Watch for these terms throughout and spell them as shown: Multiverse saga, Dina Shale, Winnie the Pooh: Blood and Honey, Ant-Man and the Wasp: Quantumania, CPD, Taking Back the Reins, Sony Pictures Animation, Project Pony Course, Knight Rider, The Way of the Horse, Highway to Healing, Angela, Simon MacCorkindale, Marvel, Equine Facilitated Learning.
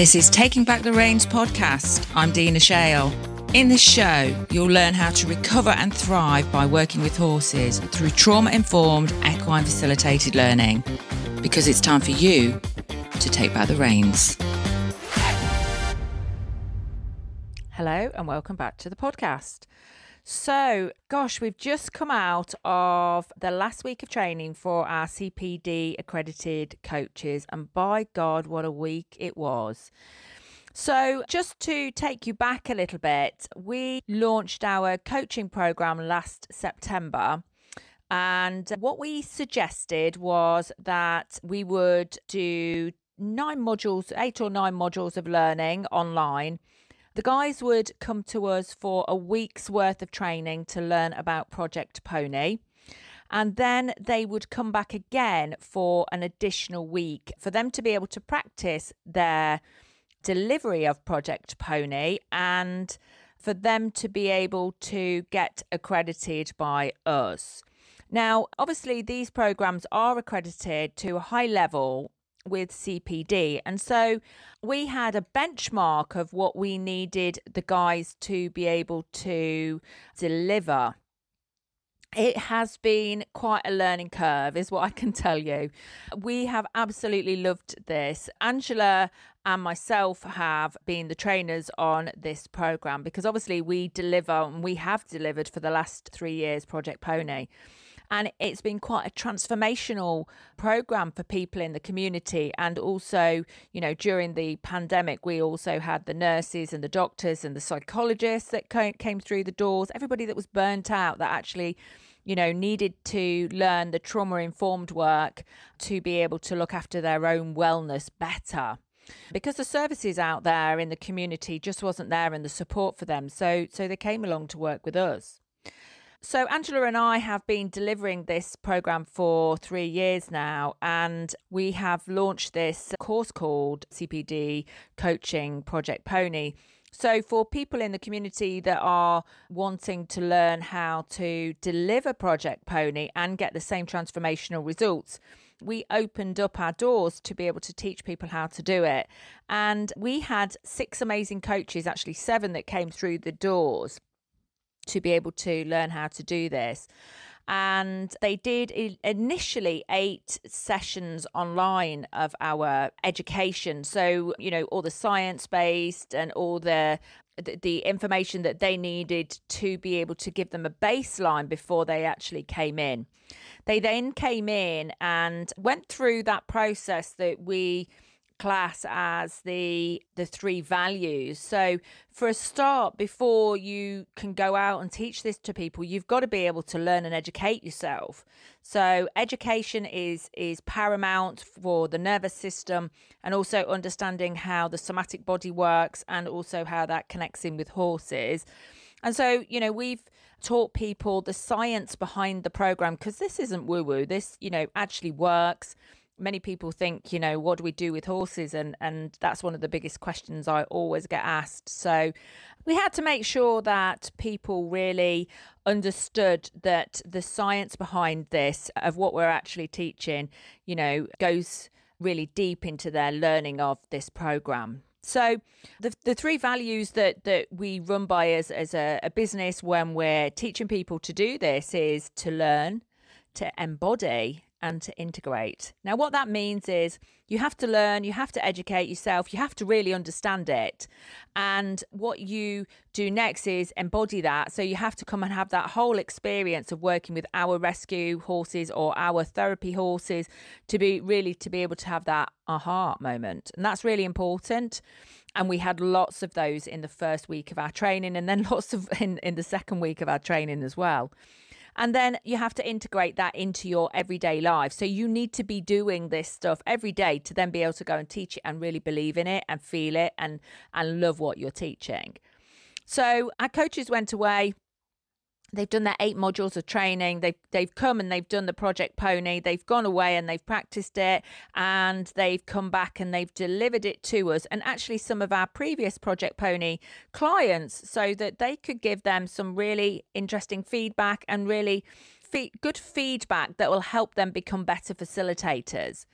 This is Taking Back the Reins podcast. I'm Dina Shale. In this show, you'll learn how to recover and thrive by working with horses through trauma-informed, equine-facilitated learning, because it's time for you to take back the reins. Hello and welcome back to the podcast. So, we've just come out of the last week of training for our CPD accredited coaches, and by God, what a week it was. So just to take you back a little bit, we launched our coaching program last September. And what we suggested was that we would do 8 or 9 modules of learning online. The guys would come to us for a week's worth of training to learn about Project Pony. And then they would come back again for an additional week for them to be able to practice their delivery of Project Pony and for them to be able to get accredited by us. Now, obviously, these programs are accredited to a high level with CPD. And so we had a benchmark of what we needed the guys to be able to deliver. It has been quite a learning curve, is what I can tell you. We have absolutely loved this. Angela and myself have been the trainers on this program because obviously we deliver and we have delivered for the last 3 years Project Pony. And it's been quite a transformational program for people in the community. And also, you know, during the pandemic, we also had the nurses and the doctors and the psychologists that came through the doors, everybody that was burnt out that actually, you know, needed to learn the trauma-informed work to be able to look after their own wellness better. Because the services out there in the community just wasn't there and the support for them. So they came along to work with us. So Angela and I have been delivering this program for 3 years now, and we have launched this course called CPD Coaching Project Pony. So for people in the community that are wanting to learn how to deliver Project Pony and get the same transformational results, we opened up our doors to be able to teach people how to do it. And we had 6 amazing coaches, actually 7 that came through the doors to be able to learn how to do this. And they did initially 8 sessions online of our education. So, you know, all the science-based and all the information that they needed to be able to give them a baseline before they actually came in. They then came in and went through that process that we class as the 3 values. So for a start, before you can go out and teach this to people, you've got to be able to learn and educate yourself. So education is paramount for the nervous system, and also understanding how the somatic body works and also how that connects in with horses. And so, you know, we've taught people the science behind the program, because this isn't woo-woo. This, you know, actually works. Many people think, you know, what do we do with horses? And that's one of the biggest questions I always get asked. So we had to make sure that people really understood that the science behind this, of what we're actually teaching, you know, goes really deep into their learning of this program. So the 3 values that we run by as a business when we're teaching people to do this is to learn, to embody, and to integrate. Now, what that means is you have to learn, you have to educate yourself, you have to really understand it. And what you do next is embody that. So you have to come and have that whole experience of working with our rescue horses or our therapy horses to be able to have that aha moment. And that's really important. And we had lots of those in the first week of our training, and then lots of in the second week of our training as well. And then you have to integrate that into your everyday life. So you need to be doing this stuff every day to then be able to go and teach it and really believe in it and feel it and love what you're teaching. So our coaches went away. They've done their 8 modules of training. They've come and they've done the Project Pony. They've gone away and they've practiced it, and they've come back and they've delivered it to us, and actually some of our previous Project Pony clients, so that they could give them some really interesting feedback and really good feedback that will help them become better facilitators.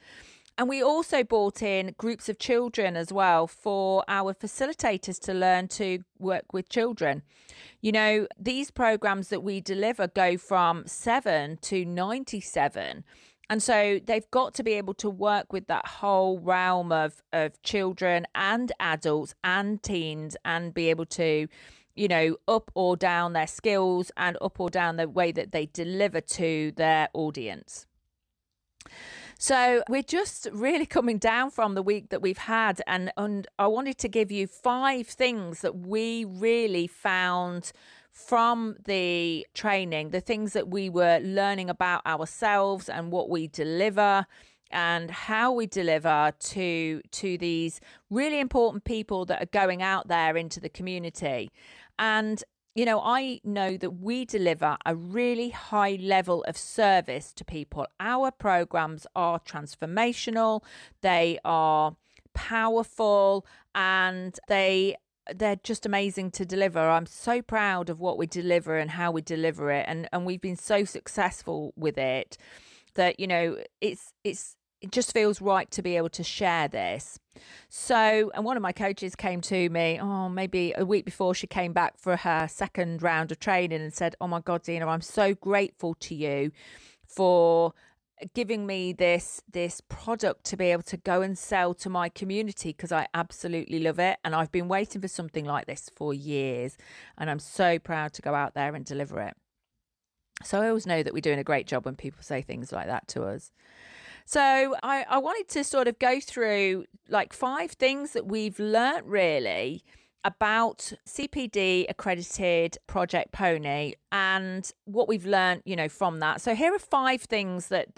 And we also brought in groups of children as well for our facilitators to learn to work with children. You know, these programs that we deliver go from 7 to 97. And so they've got to be able to work with that whole realm of children and adults and teens, and be able to, you know, up or down their skills and up or down the way that they deliver to their audience. So we're just really coming down from the week that we've had, and I wanted to give you 5 things that we really found from the training, the things that we were learning about ourselves and what we deliver and how we deliver to these really important people that are going out there into the community. And you know, I know that we deliver a really high level of service to people. Our programs are transformational, they are powerful, and they're just amazing to deliver. I'm so proud of what we deliver and how we deliver it, and we've been so successful with it that, you know, it just feels right to be able to share this. So, and one of my coaches came to me, maybe a week before she came back for her second round of training, and said, "Oh my God, Dina, I'm so grateful to you for giving me this product to be able to go and sell to my community, because I absolutely love it. And I've been waiting for something like this for years, and I'm so proud to go out there and deliver it." So I always know that we're doing a great job when people say things like that to us. So I wanted to sort of go through like 5 things that we've learnt really about CPD accredited Project Pony and what we've learnt, you know, from that. So here are 5 things that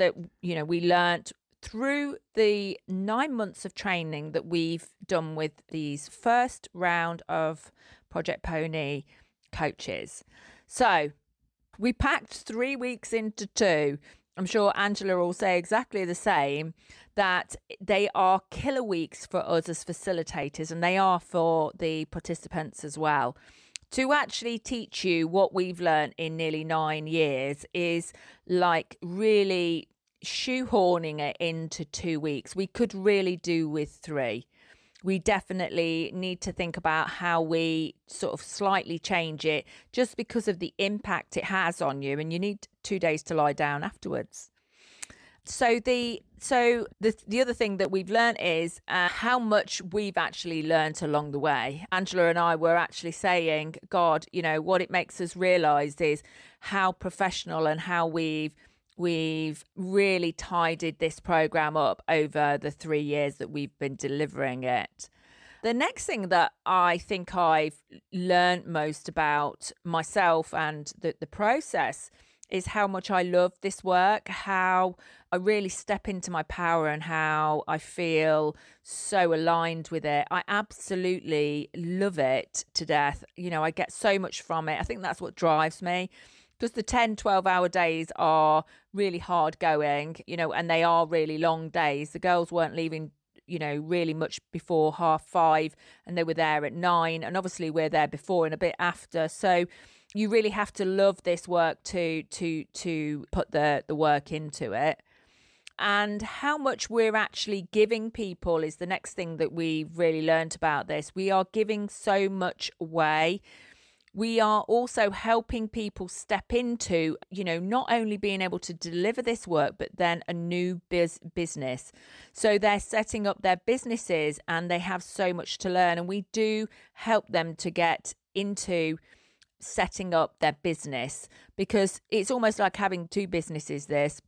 you know, we learnt through the 9 months of training that we've done with these first round of Project Pony coaches. So we packed 3 weeks into 2. I'm sure Angela will say exactly the same, that they are killer weeks for us as facilitators, and they are for the participants as well. To actually teach you what we've learned in nearly 9 years is like really shoehorning it into 2 weeks. We could really do with 3. We definitely need to think about how we sort of slightly change it, just because of the impact it has on you, and you need 2 days to lie down afterwards. So the other thing that we've learned is how much we've actually learned along the way. Angela and I were actually saying, God, you know, what it makes us realise is how professional and how we've really tidied this program up over the 3 years that we've been delivering it. The next thing that I think I've learned most about myself and the process is how much I love this work, how I really step into my power, and how I feel so aligned with it. I absolutely love it to death. You know, I get so much from it. I think that's what drives me. Because the 10, 12-hour days are really hard going, you know, and they are really long days. The girls weren't leaving, you know, really much before 5:30, and they were there at 9. And obviously we're there before and a bit after. So you really have to love this work to put the work into it. And how much we're actually giving people is the next thing that we've really learned about this. We are giving so much away. We are also helping people step into, you know, not only being able to deliver this work, but then a new business. So they're setting up their businesses and they have so much to learn. And we do help them to get into setting up their business, because it's almost like having 2 businesses, this.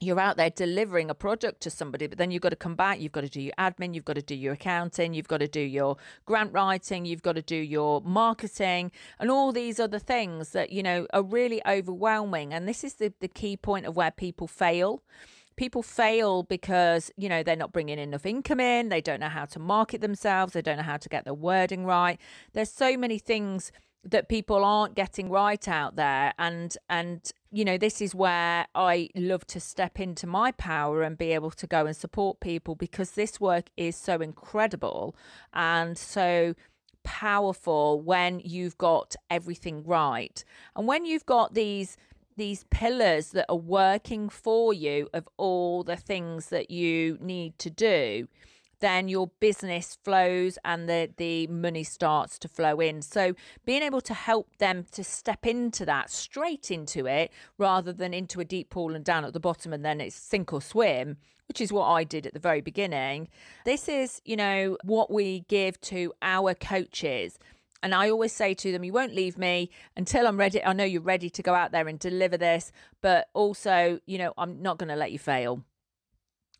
You're out there delivering a product to somebody, but then you've got to come back, you've got to do your admin, you've got to do your accounting, you've got to do your grant writing, you've got to do your marketing, and all these other things that, you know, are really overwhelming. And this is the key point of where people fail. People fail because, you know, they're not bringing enough income in, they don't know how to market themselves, they don't know how to get their wording right. There's so many things that people aren't getting right out there. And you know, this is where I love to step into my power and be able to go and support people, because this work is so incredible and so powerful when you've got everything right. And when you've got these these pillars that are working for you of all the things that you need to do, then your business flows and the money starts to flow in. So being able to help them to step into that, straight into it, rather than into a deep pool and down at the bottom and then it's sink or swim, which is what I did at the very beginning. This is, you know, what we give to our coaches. And I always say to them, you won't leave me until I'm ready. I know you're ready to go out there and deliver this, but also, you know, I'm not going to let you fail.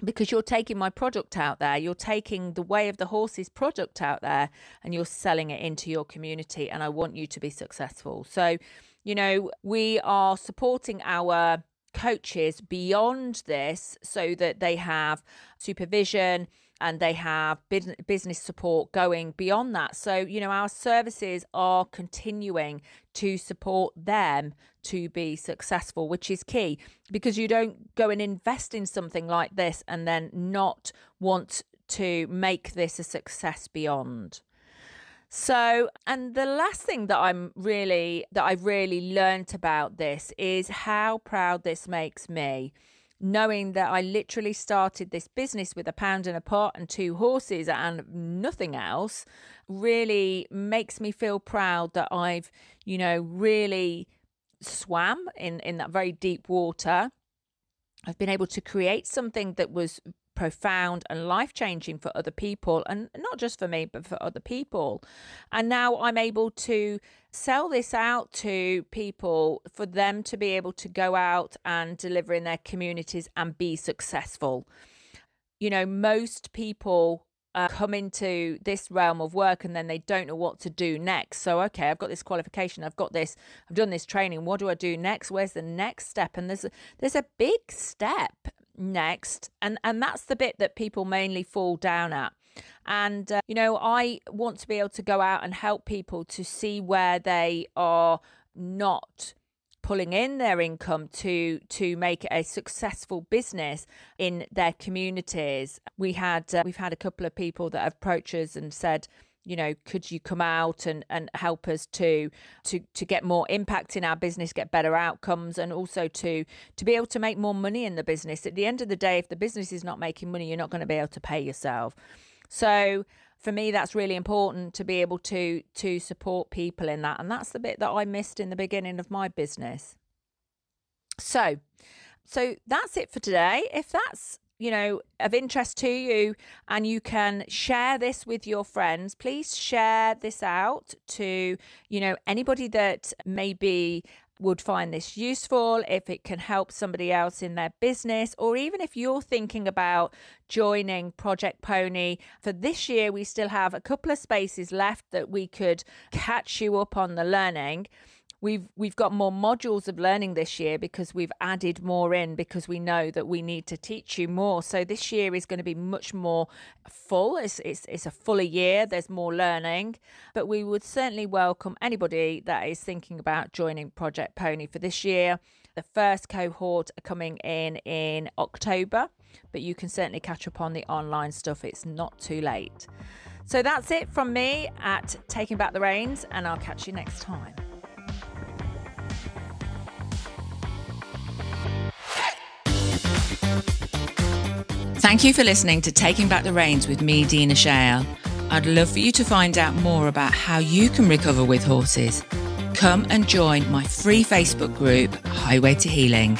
Because you're taking my product out there, you're taking the Way of the Horse's product out there and you're selling it into your community, and I want you to be successful. So, you know, we are supporting our coaches beyond this so that they have supervision and they have business support going beyond that. So, you know, our services are continuing to support them to be successful, which is key, because you don't go and invest in something like this and then not want to make this a success beyond. So, and the last thing that I've really learned about this is how proud this makes me. Knowing that I literally started this business with £1 and a pot and 2 horses and nothing else really makes me feel proud that I've, you know, really swam in that very deep water. I've been able to create something that was profound and life-changing for other people, and not just for me, but for other people. And now I'm able to sell this out to people for them to be able to go out and deliver in their communities and be successful. You know, most people come into this realm of work and then they don't know what to do next. So, okay, I've got this qualification, I've done this training. What do I do next? Where's the next step? And there's a big step next, and that's the bit that people mainly fall down at. And you know, I want to be able to go out and help people to see where they are not pulling in their income to make a successful business in their communities. We've had a couple of people that have approached us and said, you know, could you come out and help us to get more impact in our business, get better outcomes, and also to be able to make more money in the business. At the end of the day, if the business is not making money, you're not going to be able to pay yourself. So for me, that's really important to be able to support people in that. And that's the bit that I missed in the beginning of my business. So that's it for today. If that's, you know, of interest to you and you can share this with your friends, please share this out to, you know, anybody that maybe would find this useful, if it can help somebody else in their business, or even if you're thinking about joining Project Pony. For this year, we still have a couple of spaces left that we could catch you up on the learning. We've got more modules of learning this year because we've added more in, because we know that we need to teach you more. So this year is going to be much more full. It's a fuller year. There's more learning, but we would certainly welcome anybody that is thinking about joining Project Pony for this year. The first cohort are coming in October, but you can certainly catch up on the online stuff. It's not too late. So that's it from me at Taking Back the Reins, and I'll catch you next time. Thank you for listening to Taking Back the Reins with me, Dina Shale. I'd love for you to find out more about how you can recover with horses. Come and join my free Facebook group, Highway to Healing.